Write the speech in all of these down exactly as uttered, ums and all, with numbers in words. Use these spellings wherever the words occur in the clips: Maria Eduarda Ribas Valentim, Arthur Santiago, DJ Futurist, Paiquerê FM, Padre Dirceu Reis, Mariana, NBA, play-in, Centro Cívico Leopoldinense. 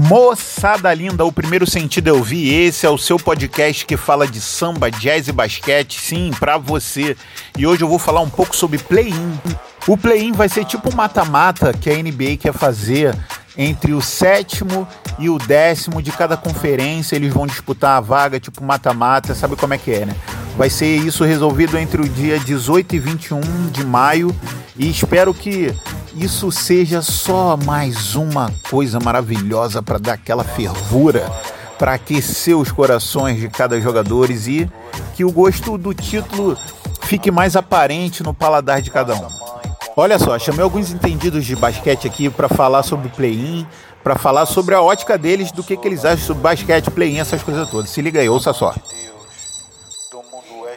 Moçada linda, o primeiro sentido eu vi, esse é o seu podcast que fala de samba, jazz e basquete, sim, pra você. E hoje eu vou falar um pouco sobre play-in. O play-in vai ser tipo um mata-mata que a N B A quer fazer entre o sétimo e o décimo de cada conferência. Eles vão disputar a vaga, tipo mata-mata, sabe como é que é, né? Vai ser isso resolvido entre o dia dezoito e vinte e um de maio e espero que isso seja só mais uma coisa maravilhosa para dar aquela fervura, para aquecer os corações de cada jogador e que o gosto do título fique mais aparente no paladar de cada um. Olha só, chamei alguns entendidos de basquete aqui para falar sobre play-in, para falar sobre a ótica deles, do que, que eles acham sobre basquete, play-in, essas coisas todas. Se liga aí, ouça só.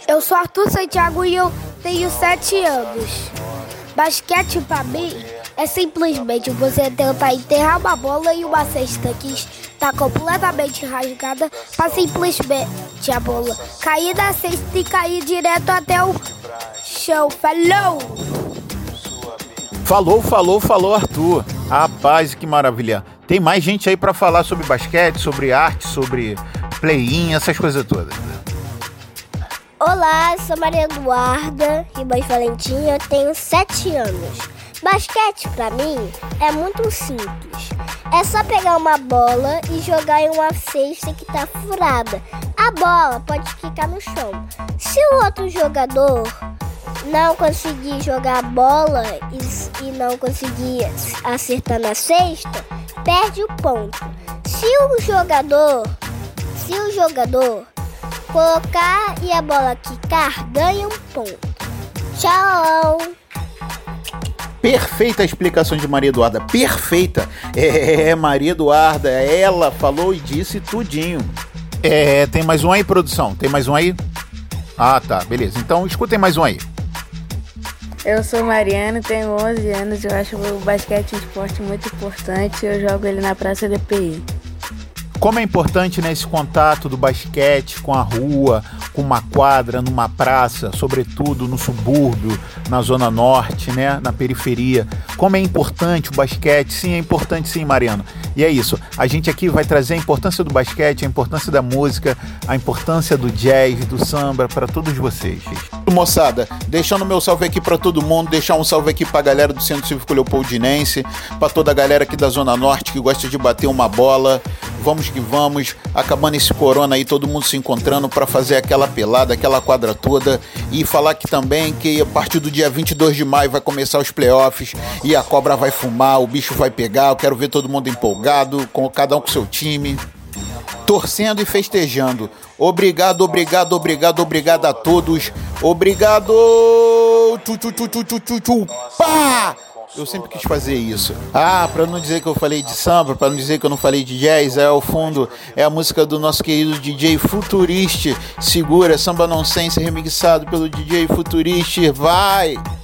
Eu sou Arthur Santiago e eu tenho sete anos. Basquete pra mim é simplesmente você tentar enterrar uma bola em uma cesta que está completamente rasgada para simplesmente a bola cair na cesta e cair direto até o chão. Falou! Falou, falou, falou, Arthur. Rapaz, que maravilha. Tem mais gente aí para falar sobre basquete, sobre arte, sobre play-in, essas coisas todas. Olá, sou Maria Eduarda Ribas Valentim, eu tenho sete anos. Basquete, pra mim, é muito simples. É só pegar uma bola e jogar em uma cesta que tá furada. A bola pode quicar no chão. Se o outro jogador não conseguir jogar a bola e, e não conseguir acertar na cesta, perde o ponto. Se o jogador... Se o jogador... colocar e a bola quicar, ganha um ponto. Tchau! Perfeita a explicação de Maria Eduarda, perfeita! É, Maria Eduarda, ela falou e disse tudinho. É, tem mais um aí, produção? Tem mais um aí? Ah, tá, beleza. Então, escutem mais um aí. Eu sou Mariana, tenho onze anos, eu acho o basquete um esporte muito importante, eu jogo ele na praça da P I. Como é importante, né, esse contato do basquete com a rua, com uma quadra, numa praça, sobretudo no subúrbio, na zona norte, né, na periferia. Como é importante o basquete. Sim, é importante sim, Mariano. E é isso. A gente aqui vai trazer a importância do basquete, a importância da música, a importância do jazz, do samba, para todos vocês. Moçada, deixando meu salve aqui para todo mundo, deixar um salve aqui para a galera do Centro Cívico Leopoldinense, para toda a galera aqui da Zona Norte que gosta de bater uma bola. Vamos que vamos, acabando esse corona aí, todo mundo se encontrando para fazer aquela pelada, aquela quadra toda. E falar que também que a partir do dia vinte e dois de maio vai começar os playoffs e a cobra vai fumar, o bicho vai pegar. Eu quero ver todo mundo empolgado, com cada um com seu time, torcendo e festejando. Obrigado, obrigado, obrigado, obrigado a todos. Obrigado! Tchu, tchu, tchu, tchu, tchu, tchu. Pá! Eu sempre quis fazer isso. Ah, pra não dizer que eu falei de samba, pra não dizer que eu não falei de jazz, é ao fundo, é a música do nosso querido D J Futurist. Segura, samba nonsense remixado pelo D J Futurist. Vai!